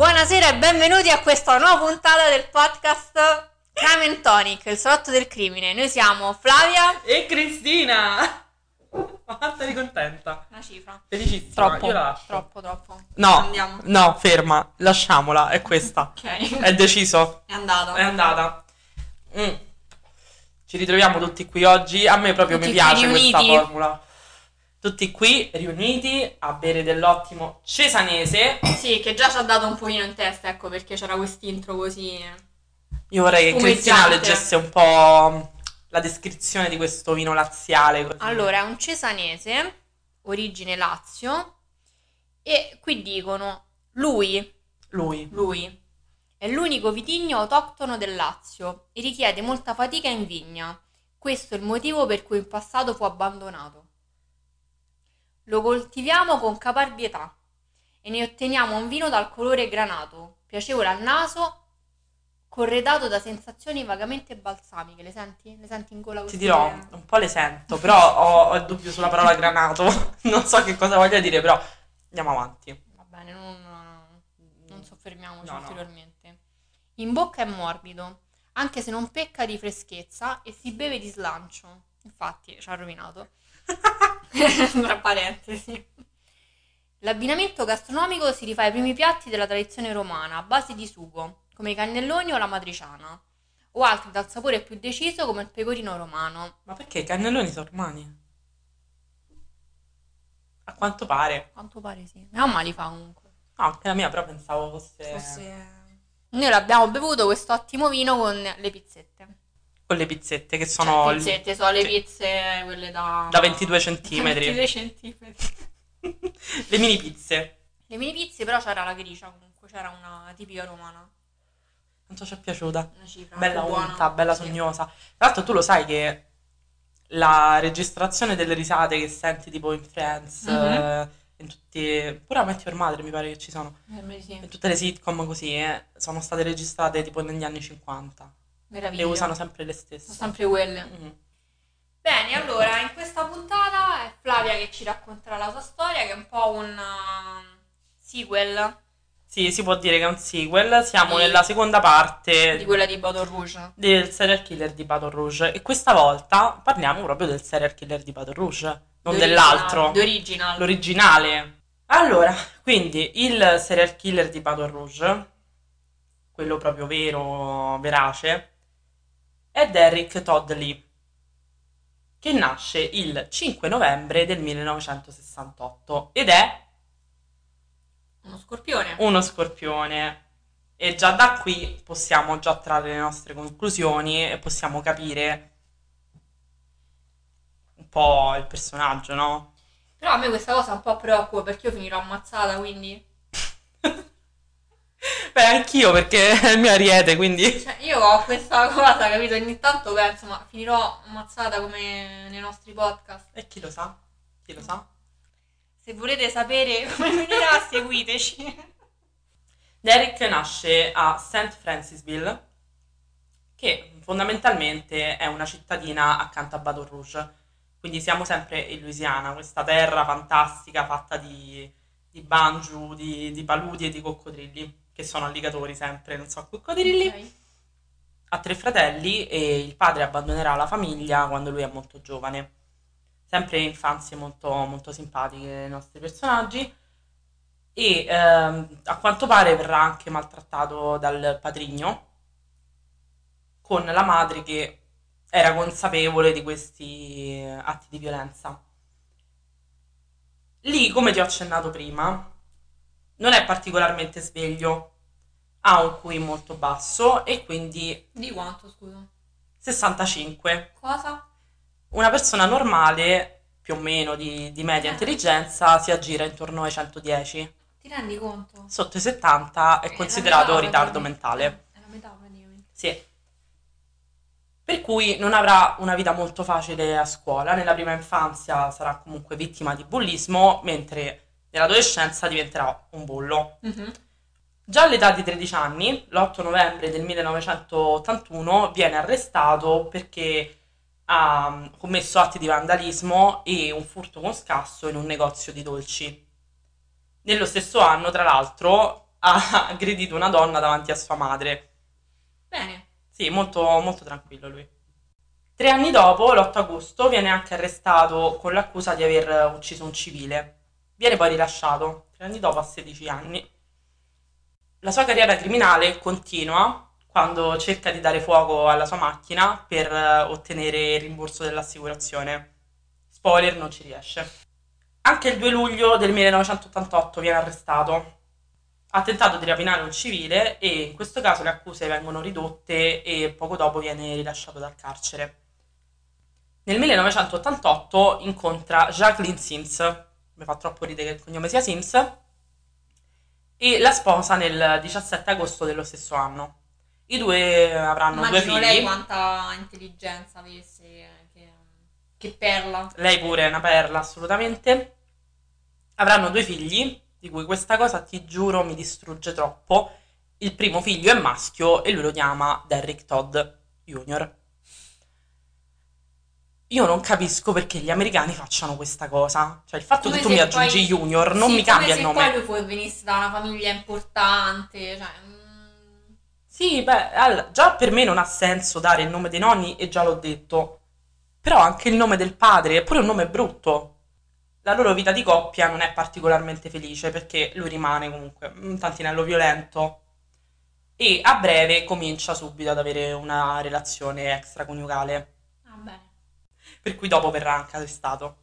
Buonasera e benvenuti a questa nuova puntata del podcast Crime & Tonic, il salotto del crimine. Noi siamo Flavia e Cristina. Fatta di contenta. Una cifra. Felicissima. Troppo. Io la lascio. Troppo. No, andiamo. No, ferma, lasciamola, è questa. Ok. È deciso. È andata. Ci ritroviamo tutti qui oggi. A me proprio tutti mi piace riuniti. Questa formula. Tutti qui riuniti a bere dell'ottimo cesanese. Sì, che già ci ha dato un pochino in testa, ecco perché c'era quest'intro così. Io vorrei che Cristina leggesse un po' la descrizione di questo vino laziale. Così. Allora, è un cesanese, origine Lazio, e qui dicono lui. È l'unico vitigno autoctono del Lazio e richiede molta fatica in vigna. Questo è il motivo per cui in passato fu abbandonato. Lo coltiviamo con caparbietà e ne otteniamo un vino dal colore granato, piacevole al naso, corredato da sensazioni vagamente balsamiche. Le senti? Le senti in gola così? Ti dirò, un po' le sento, però ho il dubbio sulla parola granato. Non so che cosa voglia dire, però andiamo avanti. Va bene, non soffermiamoci ulteriormente. In bocca è morbido, anche se non pecca di freschezza, e si beve di slancio. Infatti, ci ha rovinato. Tra parentesi. L'abbinamento gastronomico si rifà ai primi piatti della tradizione romana, a base di sugo, come i cannelloni o la matriciana, o altri dal sapore più deciso, come il pecorino romano. Ma perché i cannelloni sono romani? A quanto pare sì. Mia mamma li fa comunque. Ah, la mia però pensavo fosse... Noi l'abbiamo bevuto questo ottimo vino con le pizzette che sono... Cioè, pizzette, sono le pizze quelle da 22 centimetri. 22 centimetri. Le mini pizze, però c'era la gricia comunque, c'era una tipica romana. Quanto ci è piaciuta. Una cifra. Bella unta, bella sognosa. Tra l'altro tu lo sai che la registrazione delle risate che senti tipo in Friends... Mm-hmm. In tutti, pure a Met Your Mother mi pare che ci sono, sì. In tutte le sitcom così sono state registrate tipo negli anni 50. Meraviglioso. Le usano sempre le stesse. Sono sempre quelle. Mm-hmm. Bene, allora in questa puntata è Flavia che ci racconterà la sua storia, che è un po' un sequel. Sì, si può dire che è un sequel. Siamo nella seconda parte di quella di Baton Rouge, del serial killer di Baton Rouge, e questa volta parliamo proprio del serial killer di Baton Rouge. Non dell'altro. L'originale. Allora, quindi il serial killer di Baton Rouge, quello proprio vero, verace, è Derrick Todd Lee, che nasce il 5 novembre del 1968 ed è uno scorpione. E già da qui possiamo già trarre le nostre conclusioni e possiamo capire po' il personaggio, no? Però a me questa cosa un po' preoccupa, perché io finirò ammazzata, quindi... Beh, anch'io, perché è il mio ariete, quindi... Cioè, io ho questa cosa, capito? Ogni tanto penso, ma finirò ammazzata come nei nostri podcast. E chi lo sa? Se volete sapere come finirà, seguiteci. Derrick nasce a St. Francisville, che fondamentalmente è una cittadina accanto a Baton Rouge. Quindi siamo sempre in Louisiana, questa terra fantastica fatta di banjo, di paludi e di coccodrilli, che sono alligatori sempre, non so, coccodrilli. Okay. Ha 3 fratelli e il padre abbandonerà la famiglia quando lui è molto giovane. Sempre infanzie molto, molto simpatiche i nostri personaggi. E a quanto pare verrà anche maltrattato dal patrigno, con la madre che... era consapevole di questi atti di violenza. Lì, come ti ho accennato prima, non è particolarmente sveglio, ha un QI molto basso e quindi... Di quanto, scusa? 65. Cosa? Una persona normale, più o meno di media intelligenza, si aggira intorno ai 110. Ti rendi conto? Sotto i 70 è considerato ritardo mentale. È la metà praticamente. Sì. Per cui non avrà una vita molto facile a scuola, nella prima infanzia sarà comunque vittima di bullismo, mentre nell'adolescenza diventerà un bullo. Mm-hmm. Già all'età di 13 anni, l'8 novembre del 1981, viene arrestato perché ha commesso atti di vandalismo e un furto con scasso in un negozio di dolci. Nello stesso anno, tra l'altro, ha aggredito una donna davanti a sua madre. Bene. Sì, molto, molto tranquillo lui. 3 anni dopo, l'8 agosto, viene anche arrestato con l'accusa di aver ucciso un civile. Viene poi rilasciato, 3 anni dopo, a 16 anni. La sua carriera criminale continua quando cerca di dare fuoco alla sua macchina per ottenere il rimborso dell'assicurazione. Spoiler, non ci riesce. Anche il 2 luglio del 1988 viene arrestato. Ha tentato di rapinare un civile e in questo caso le accuse vengono ridotte e poco dopo viene rilasciato dal carcere. Nel 1988 incontra Jacqueline Sims, mi fa troppo ridere che il cognome sia Sims, e la sposa nel 17 agosto dello stesso anno. I due avranno due figli. Immagino lei quanta intelligenza avesse, che perla. Lei pure è una perla, assolutamente. Avranno 2 figli. Di cui questa cosa, ti giuro, mi distrugge troppo. Il primo figlio è maschio e lui lo chiama Derrick Todd Jr. Io non capisco perché gli americani facciano questa cosa. Cioè, il fatto come che tu mi aggiungi poi, Junior non sì, mi cambia il nome. Come se poi lui venisse da una famiglia importante. Cioè... Sì, beh, allora, già per me non ha senso dare il nome dei nonni e già l'ho detto. Però anche il nome del padre è pure un nome brutto. La loro vita di coppia non è particolarmente felice perché lui rimane comunque un tantinello violento e a breve comincia subito ad avere una relazione extraconiugale. Ah, bene. Per cui dopo verrà anche arrestato.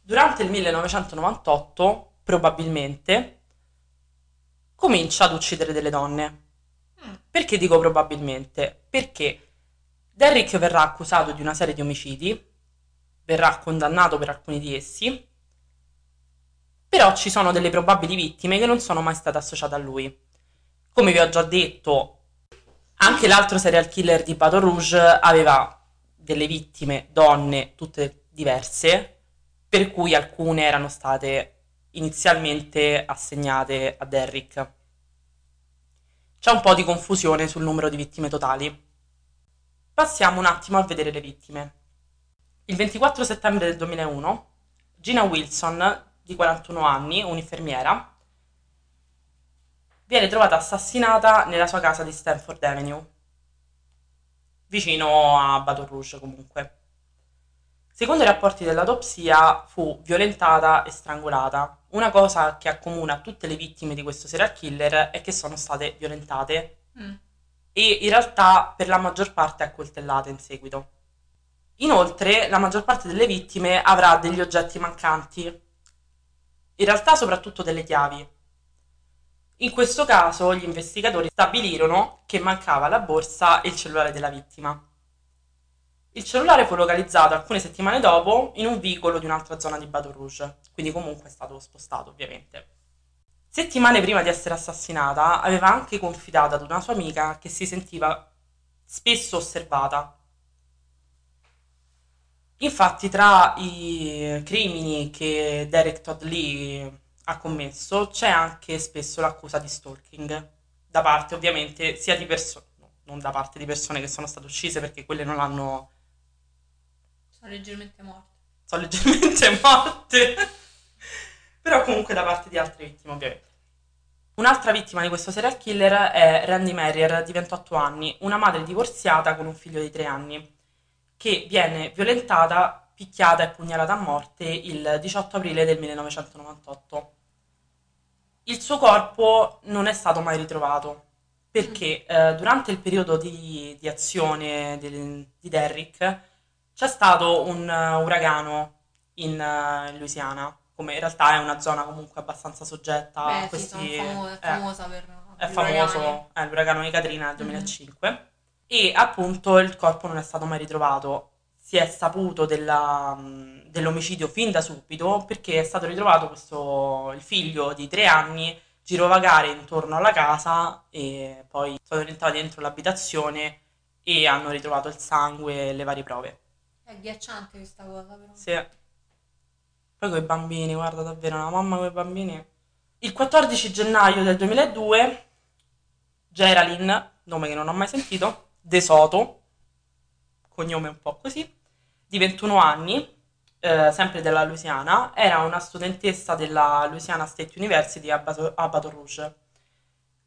Durante il 1998, probabilmente, comincia ad uccidere delle donne. Perché dico probabilmente? Perché Derrick verrà accusato di una serie di omicidi, verrà condannato per alcuni di essi, però ci sono delle probabili vittime che non sono mai state associate a lui. Come vi ho già detto, anche l'altro serial killer di Baton Rouge aveva delle vittime, donne, tutte diverse, per cui alcune erano state inizialmente assegnate a Derrick. C'è un po' di confusione sul numero di vittime totali. Passiamo un attimo a vedere le vittime. Il 24 settembre del 2001, Gina Wilson, di 41 anni, un'infermiera, viene trovata assassinata nella sua casa di Stanford Avenue, vicino a Baton Rouge comunque. Secondo i rapporti dell'autopsia fu violentata e strangolata. Una cosa che accomuna tutte le vittime di questo serial killer è che sono state violentate e in realtà per la maggior parte accoltellate in seguito. Inoltre, la maggior parte delle vittime avrà degli oggetti mancanti, in realtà soprattutto delle chiavi. In questo caso gli investigatori stabilirono che mancava la borsa e il cellulare della vittima. Il cellulare fu localizzato alcune settimane dopo in un vicolo di un'altra zona di Baton Rouge, quindi comunque è stato spostato ovviamente. Settimane prima di essere assassinata aveva anche confidato ad una sua amica che si sentiva spesso osservata. Infatti tra i crimini che Derrick Todd Lee ha commesso c'è anche spesso l'accusa di stalking, da parte ovviamente sia di persone, non da parte di persone che sono state uccise perché quelle non l'hanno... Sono leggermente morte, però comunque da parte di altre vittime ovviamente. Un'altra vittima di questo serial killer è Randy Merrier, di 28 anni, una madre divorziata con un figlio di 3 anni. Che viene violentata, picchiata e pugnalata a morte il 18 aprile del 1998. Il suo corpo non è stato mai ritrovato, perché durante il periodo di azione di Derrick c'è stato un uragano in Louisiana, come in realtà è una zona comunque abbastanza soggetta. Beh, a questi... Sì, è famoso per l'uragano di Katrina del 2005. E appunto il corpo non è stato mai ritrovato. Si è saputo dell'omicidio fin da subito perché è stato ritrovato il figlio di 3 anni girovagare intorno alla casa e poi sono entrati dentro l'abitazione e hanno ritrovato il sangue e le varie prove. È agghiacciante questa cosa però. Sì. Poi coi bambini, guarda davvero, una mamma coi bambini. Il 14 gennaio del 2002 Geraldine, nome che non ho mai sentito, De Soto, cognome un po' così, di 21 anni, sempre della Louisiana, era una studentessa della Louisiana State University a Baton Rouge.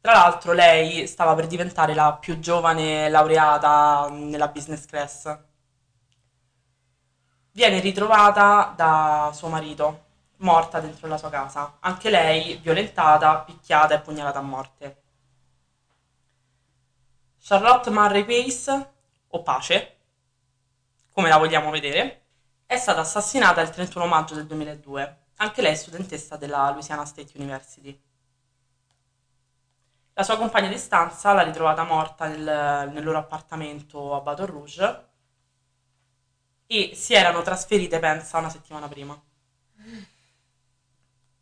Tra l'altro lei stava per diventare la più giovane laureata nella business class. Viene ritrovata da suo marito, morta dentro la sua casa. Anche lei violentata, picchiata e pugnalata a morte. Charlotte Murray Pace, o Pace, come la vogliamo vedere, è stata assassinata il 31 maggio del 2002. Anche lei è studentessa della Louisiana State University. La sua compagna di stanza l'ha ritrovata morta nel loro appartamento a Baton Rouge e si erano trasferite, pensa, una settimana prima.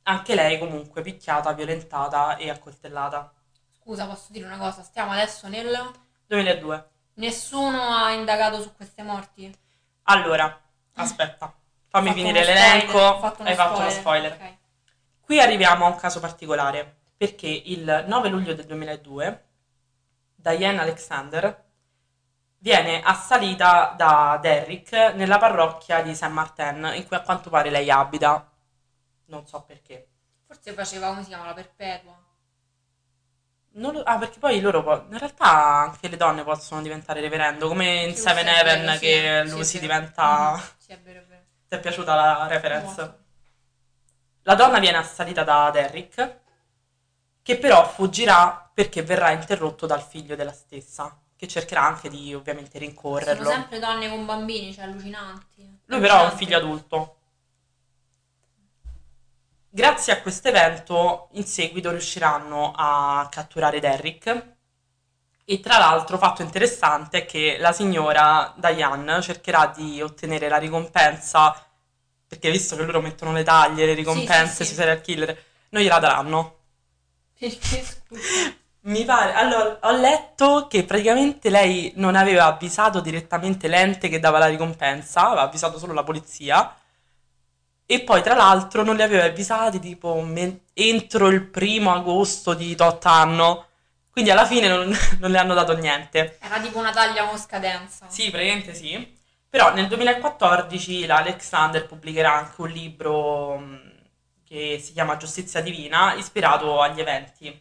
Anche lei comunque picchiata, violentata e accoltellata. Scusa, posso dire una cosa? Stiamo adesso nel... 2002. Nessuno ha indagato su queste morti? Allora, aspetta, fammi finire l'elenco. Hai fatto uno spoiler. Okay. Qui arriviamo a un caso particolare. Perché il 9 luglio del 2002 Diane Alexander viene assalita da Derrick nella parrocchia di San Martin, in cui a quanto pare lei abita, non so perché. Forse faceva, come si chiama, la perpetua. Perché poi loro, in realtà anche le donne possono diventare reverendo, come in Seven Heaven che lui si diventa... Sì, è vero, è vero. Ti è piaciuta la reference? Molto. La donna viene assalita da Derrick, che però fuggirà perché verrà interrotto dal figlio della stessa, che cercherà anche di ovviamente rincorrerlo. Sono sempre donne con bambini, cioè allucinanti. Lui però ha un figlio adulto. Grazie a questo evento in seguito riusciranno a catturare Derrick, e tra l'altro fatto interessante è che la signora Diane cercherà di ottenere la ricompensa, perché visto che loro mettono le taglie, le ricompense sui serial killer, non gliela daranno. Perché, scusa? Mi pare, allora, ho letto che praticamente lei non aveva avvisato direttamente l'ente che dava la ricompensa, aveva avvisato solo la polizia, e poi tra l'altro non li aveva avvisati tipo entro il 1° agosto di tot anno, quindi alla fine non le hanno dato niente. Era tipo una taglia con scadenza. Sì, praticamente sì. Però nel 2014 l'Alexander pubblicherà anche un libro che si chiama Giustizia Divina, ispirato agli eventi.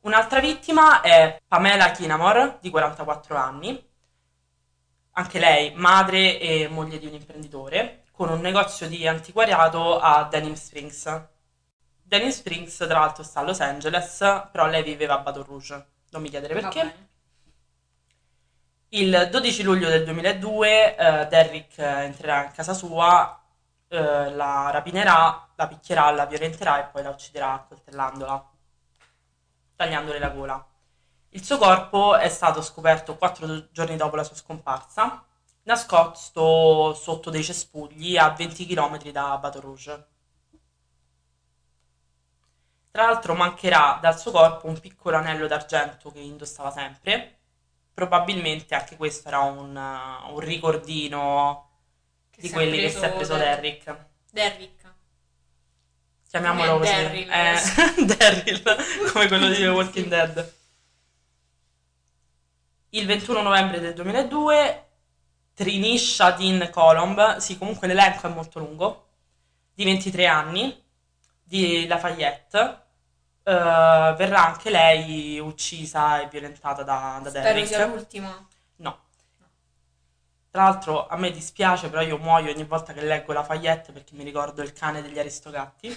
Un'altra vittima è Pamela Kinamore, di 44 anni, anche lei madre e moglie di un imprenditore, con un negozio di antiquariato a Denim Springs. Denim Springs, tra l'altro, sta a Los Angeles, però lei viveva a Baton Rouge, non mi chiedere perché. Okay. Il 12 luglio del 2002 Derrick entrerà in casa sua, la rapinerà, la picchierà, la violenterà e poi la ucciderà accoltellandola, tagliandole la gola. Il suo corpo è stato scoperto 4 giorni dopo la sua scomparsa, nascosto sotto dei cespugli a 20 km da Baton Rouge. Tra l'altro mancherà dal suo corpo un piccolo anello d'argento che indossava sempre, probabilmente anche questo era un ricordino di quelli che si è preso Derrick. Chiamiamolo così. Derrick, come quello di Walking Dead. Il 21 novembre del 2002, Trinisha Dean Colomb, sì, comunque l'elenco è molto lungo, di 23 anni, di Lafayette, verrà anche lei uccisa e violentata da Derrick. Spero sia l'ultima. No. Tra l'altro a me dispiace, però io muoio ogni volta che leggo Lafayette perché mi ricordo il cane degli Aristogatti,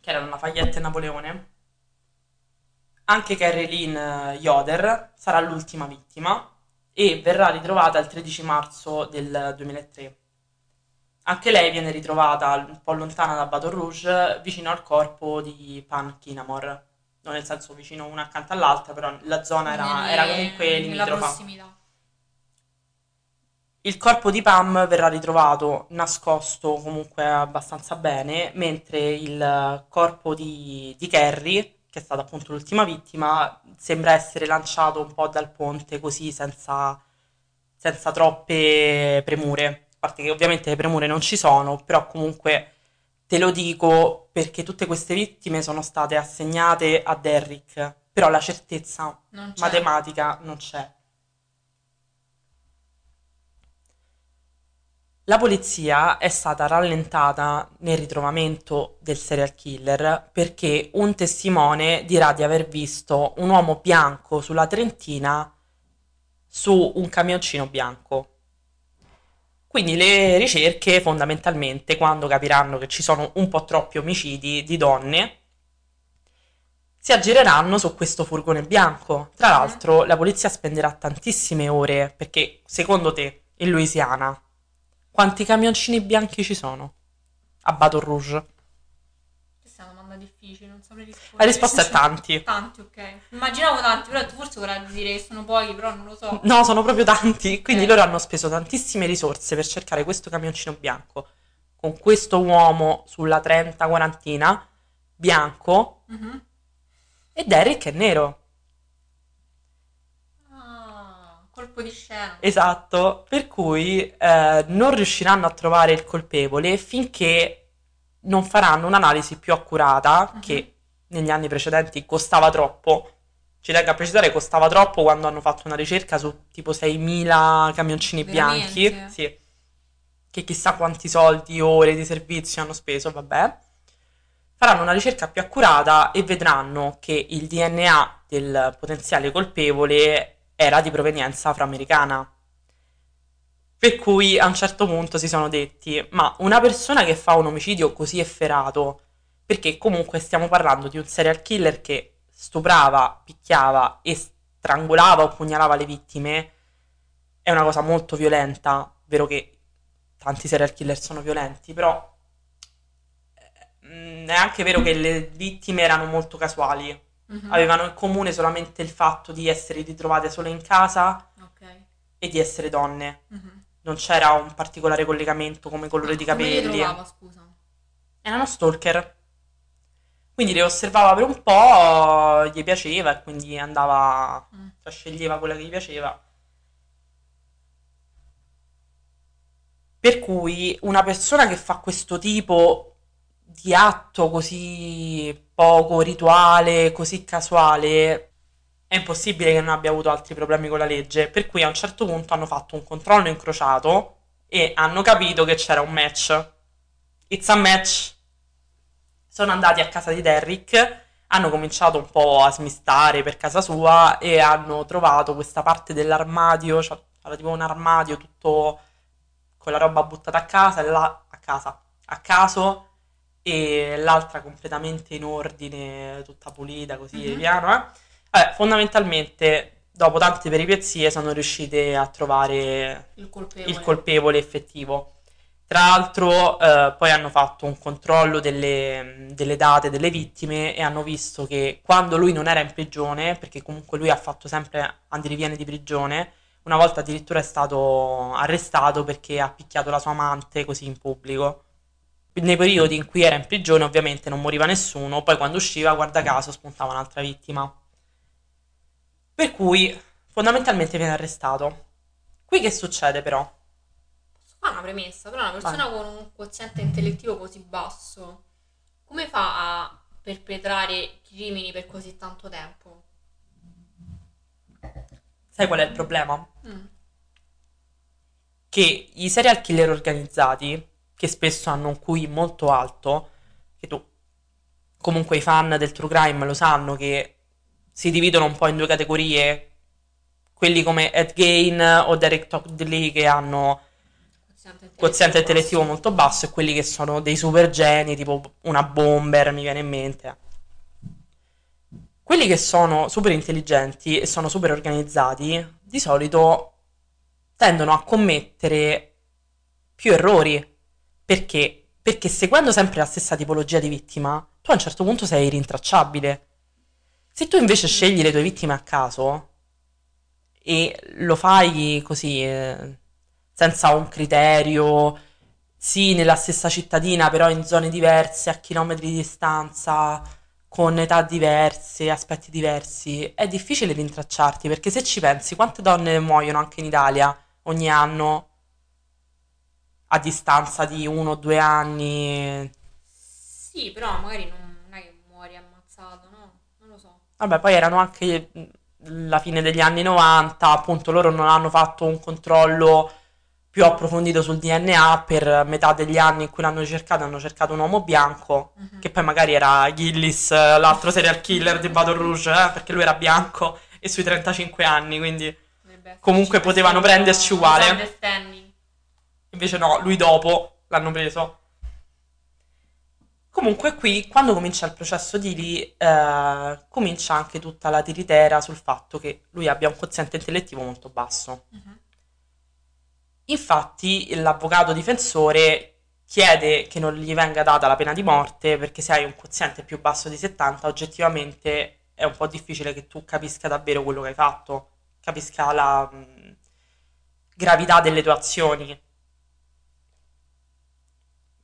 che erano Lafayette e Napoleone. Anche Caroline Yoder sarà l'ultima vittima e verrà ritrovata il 13 marzo del 2003. Anche lei viene ritrovata un po' lontana da Baton Rouge, vicino al corpo di Pam Kinamore. Non nel senso vicino una accanto all'altra, però la zona era comunque limitrofa. Prossimità. Il corpo di Pam verrà ritrovato nascosto comunque abbastanza bene, mentre il corpo di Kerry, che è stata appunto l'ultima vittima, sembra essere lanciato un po' dal ponte così senza troppe premure. A parte che ovviamente le premure non ci sono, però comunque te lo dico perché tutte queste vittime sono state assegnate a Derrick, però la certezza matematica non c'è. La polizia è stata rallentata nel ritrovamento del serial killer perché un testimone dirà di aver visto un uomo bianco sulla Trentina su un camioncino bianco. Quindi le ricerche fondamentalmente, quando capiranno che ci sono un po' troppi omicidi di donne, si aggireranno su questo furgone bianco. Tra l'altro la polizia spenderà tantissime ore perché, secondo te, in Louisiana quanti camioncini bianchi ci sono a Baton Rouge? Questa è una domanda difficile, non saprei rispondere. La risposta è tanti. Tanti, ok. Immaginavo tanti, però forse vorrà dire che sono pochi, però non lo so. No, sono proprio tanti. Quindi loro hanno speso tantissime risorse per cercare questo camioncino bianco con questo uomo sulla 30-40, bianco, e Derrick è nero. Colpo di scena. Esatto, per cui non riusciranno a trovare il colpevole finché non faranno un'analisi più accurata, che negli anni precedenti costava troppo. Ci tengo a precisare, costava troppo quando hanno fatto una ricerca su tipo 6.000 camioncini bianchi, sì, che chissà quanti soldi, ore di servizio hanno speso, vabbè. Faranno una ricerca più accurata e vedranno che il DNA del potenziale colpevole era di provenienza afroamericana, per cui a un certo punto si sono detti: ma una persona che fa un omicidio così efferato, perché comunque stiamo parlando di un serial killer che stuprava, picchiava e strangolava o pugnalava le vittime, è una cosa molto violenta, vero che tanti serial killer sono violenti, però è anche vero che le vittime erano molto casuali. Avevano in comune solamente il fatto di essere ritrovate sole in casa e di essere donne. Non c'era un particolare collegamento come colore di capelli. Come li trovava, scusa? Era uno stalker, quindi le osservava per un po', gli piaceva e quindi andava, cioè sceglieva quella che gli piaceva. Per cui una persona che fa questo tipo di atto così poco rituale, così casuale, è impossibile che non abbia avuto altri problemi con la legge, per cui a un certo punto hanno fatto un controllo incrociato e hanno capito che c'era un match. It's a match. Sono andati a casa di Derrick, hanno cominciato un po' a smistare per casa sua e hanno trovato questa parte dell'armadio, cioè era tipo un armadio tutto con la roba buttata a casa, e là a casa, a caso, e l'altra completamente in ordine, tutta pulita, così piano. Vabbè, fondamentalmente, dopo tante peripezie, sono riuscite a trovare il colpevole effettivo. Tra l'altro, poi hanno fatto un controllo delle date delle vittime e hanno visto che quando lui non era in prigione, perché comunque lui ha fatto sempre andirivieni di prigione, una volta addirittura è stato arrestato perché ha picchiato la sua amante così in pubblico. Nei periodi in cui era in prigione ovviamente non moriva nessuno, poi quando usciva, guarda caso, spuntava un'altra vittima. Per cui fondamentalmente viene arrestato. Qui che succede però? Posso fare una premessa? Però una persona con un quoziente intellettivo così basso, come fa a perpetrare crimini per così tanto tempo? Sai qual è il problema? Che i serial killer organizzati, che spesso hanno un QI molto alto, che tu, comunque i fan del true crime lo sanno, che si dividono un po' in due categorie, quelli come Ed Gein o Derrick Todd Lee, che hanno quoziente intellettivo molto basso, e quelli che sono dei super geni, tipo una Bomber, mi viene in mente. Quelli che sono super intelligenti e sono super organizzati, di solito tendono a commettere più errori. Perché? Perché seguendo sempre la stessa tipologia di vittima, tu a un certo punto sei rintracciabile. Se tu invece scegli le tue vittime a caso e lo fai così, senza un criterio, sì, nella stessa cittadina, però in zone diverse, a chilometri di distanza, con età diverse, aspetti diversi, è difficile rintracciarti, perché se ci pensi, quante donne muoiono anche in Italia ogni anno, a distanza di 1 o 2 anni. Sì, però magari non è che muori ammazzato, no? Non lo so. Vabbè, poi erano anche la fine degli anni 90, appunto loro non hanno fatto un controllo più approfondito sul DNA, per metà degli anni in cui l'hanno cercato un uomo bianco, che poi magari era Gillis, l'altro serial killer di Baton Rouge, perché lui era bianco e sui 35 anni, quindi comunque potevano prenderci uguale. Invece no, lui dopo l'hanno preso. Comunque qui, quando comincia il processo di Lee, comincia anche tutta la tiritera sul fatto che lui abbia un quoziente intellettivo molto basso. Infatti l'avvocato difensore chiede che non gli venga data la pena di morte, perché se hai un quoziente più basso di 70, oggettivamente è un po' difficile che tu capisca davvero quello che hai fatto, capisca la gravità delle tue azioni.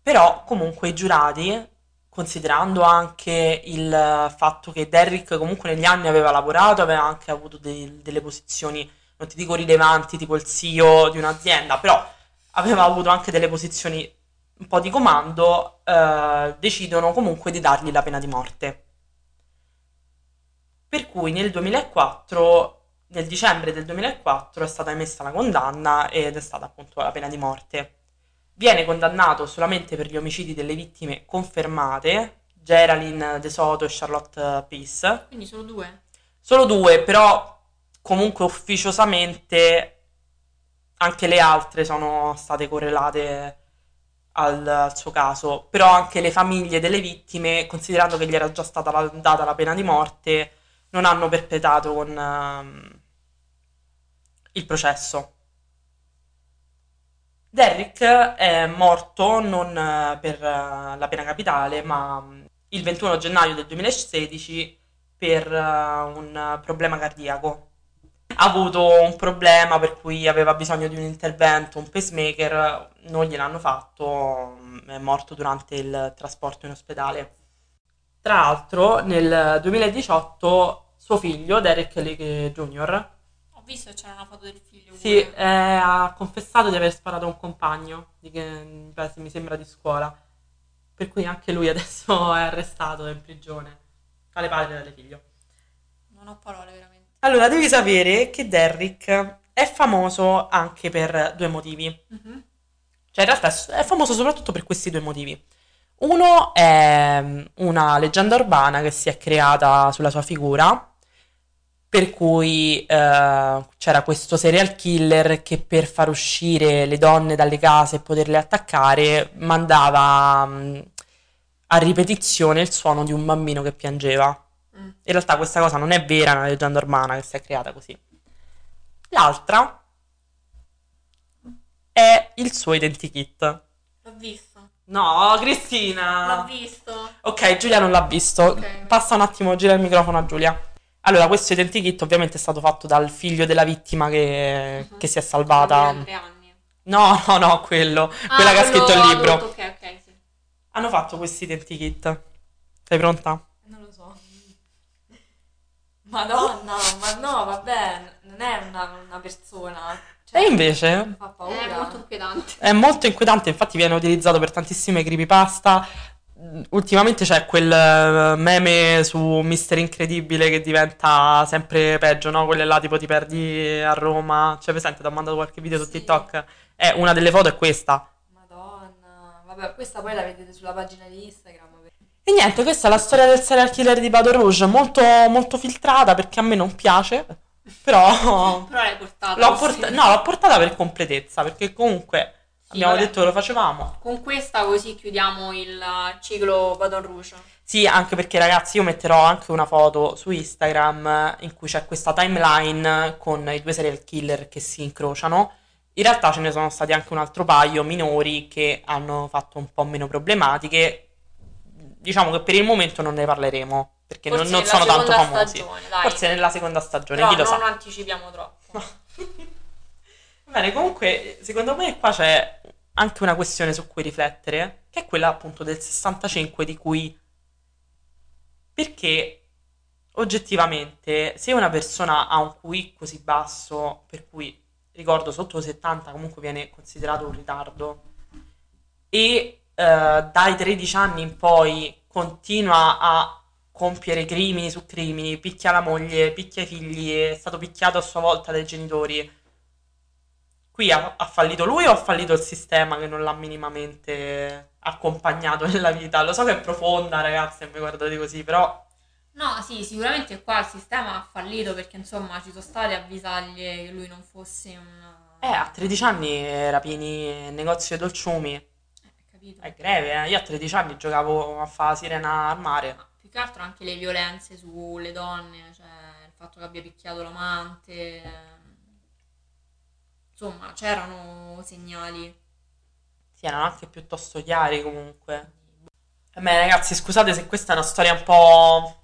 Però comunque i giurati, considerando anche il fatto che Derrick comunque negli anni aveva lavorato, aveva anche avuto delle posizioni, non ti dico rilevanti, tipo il CEO di un'azienda, però aveva avuto anche delle posizioni un po' di comando, decidono comunque di dargli la pena di morte. Per cui nel dicembre del 2004 è stata emessa la condanna ed è stata appunto la pena di morte. Viene condannato solamente per gli omicidi delle vittime confermate, Geraldine De Soto e Charlotte Pace. Quindi solo due? Solo due, però comunque ufficiosamente anche le altre sono state correlate al suo caso. Però anche le famiglie delle vittime, considerando che gli era già stata data la pena di morte, non hanno perpetrato con il processo. Derrick è morto non per la pena capitale, ma il 21 gennaio del 2016 per un problema cardiaco. Ha avuto un problema per cui aveva bisogno di un intervento, un pacemaker, non gliel'hanno fatto, è morto durante il trasporto in ospedale. Tra l'altro nel 2018 suo figlio, Derrick Lee Jr., visto che c'era una foto del figlio. Sì, ha confessato di aver sparato a un compagno, mi sembra di scuola, per cui anche lui adesso è arrestato, è in prigione, tale padre tale figlio. Non ho parole, veramente. Allora, devi sapere che Derrick è famoso anche per due motivi. Cioè, in realtà è famoso soprattutto per questi due motivi. Uno è una leggenda urbana che si è creata sulla sua figura, per cui c'era questo serial killer che per far uscire le donne dalle case e poterle attaccare mandava a ripetizione il suono di un bambino che piangeva. In realtà questa cosa non è vera, è una leggenda urbana che si è creata così. L'altra è il suo identikit. L'ho visto. No, Cristina! L'ho visto. Ok, Giulia non l'ha visto. Okay. Passa un attimo, gira il microfono a Giulia. Allora, questo identikit ovviamente è stato fatto dal figlio della vittima che si è salvata. No, quello. Quella che ha scritto il libro. Adulto, ok, sì. Hanno fatto questo identikit. Sei pronta? Non lo so. Madonna, ma no, vabbè, non è una persona. Cioè, e invece? Fa paura. È molto inquietante. È molto inquietante, infatti viene utilizzato per tantissime creepypasta. Ultimamente c'è quel meme su Mister Incredibile che diventa sempre peggio, no? Quelle là tipo ti perdi a Roma. Cioè, presente, ti ho mandato qualche video su TikTok. Una delle foto è questa. Madonna. Vabbè, questa poi la vedete sulla pagina di Instagram. E niente, questa è la storia del serial killer di Baton Rouge. Molto, molto filtrata, perché a me non piace. Però l'hai portata. No, l'ho portata per completezza, perché comunque... Abbiamo detto che lo facevamo. Con questa così chiudiamo il ciclo Baton Rouge. Sì, anche perché ragazzi io metterò anche una foto su Instagram in cui c'è questa timeline con i due serial killer che si incrociano. In realtà ce ne sono stati anche un altro paio minori che hanno fatto un po' meno problematiche. Diciamo che per il momento non ne parleremo, perché non sono tanto famosi. Stagione, dai. Forse nella seconda stagione, però chi lo sa. Non anticipiamo troppo. Bene, comunque secondo me qua c'è anche una questione su cui riflettere, che è quella appunto del 65, di cui, perché oggettivamente se una persona ha un QI così basso, per cui ricordo sotto i 70 comunque viene considerato un ritardo, e dai 13 anni in poi continua a compiere crimini su crimini, picchia la moglie, picchia i figli, è stato picchiato a sua volta dai genitori, qui ha fallito lui o ha fallito il sistema che non l'ha minimamente accompagnato nella vita? Lo so che è profonda, ragazzi, se mi guardate così, però... No, sì, sicuramente qua il sistema ha fallito perché, insomma, ci sono state avvisaglie che lui non fosse un... a 13 anni rapini negozio di dolciumi. Capito. È greve, eh? Io a 13 anni giocavo a fare sirena al mare. Ma più che altro anche le violenze sulle donne, cioè il fatto che abbia picchiato l'amante. Insomma, c'erano segnali. Sì, erano anche piuttosto chiari comunque. Beh, ragazzi, scusate se questa è una storia un po'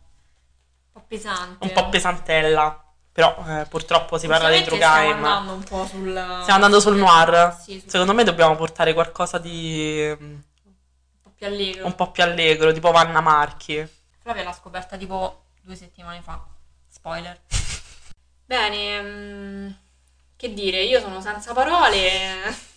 pesante. Un po' pesantella. Però purtroppo si parla dei true crime. Stiamo andando un po' sul... Stiamo andando sul noir. Sì, secondo me dobbiamo portare qualcosa di... Un po' più allegro, tipo Vanna Marchi. Flavia l'ha scoperta tipo 2 settimane fa. Spoiler. Bene, che dire, io sono senza parole.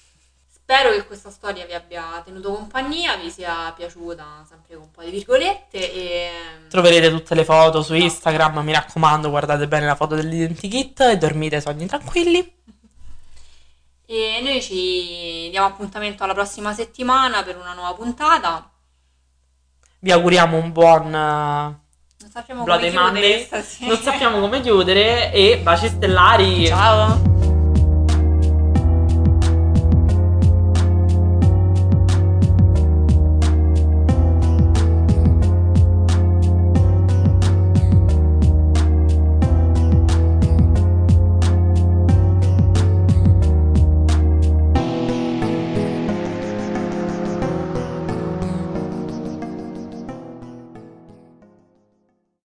Spero che questa storia vi abbia tenuto compagnia, vi sia piaciuta, sempre con un po' di virgolette. E... troverete tutte le foto su Instagram, mi raccomando, guardate bene la foto dell'identikit e dormite sogni tranquilli. E noi ci diamo appuntamento alla prossima settimana per una nuova puntata. Vi auguriamo un buon Bloody Monday. Non sappiamo come chiudere e baci stellari. Ciao.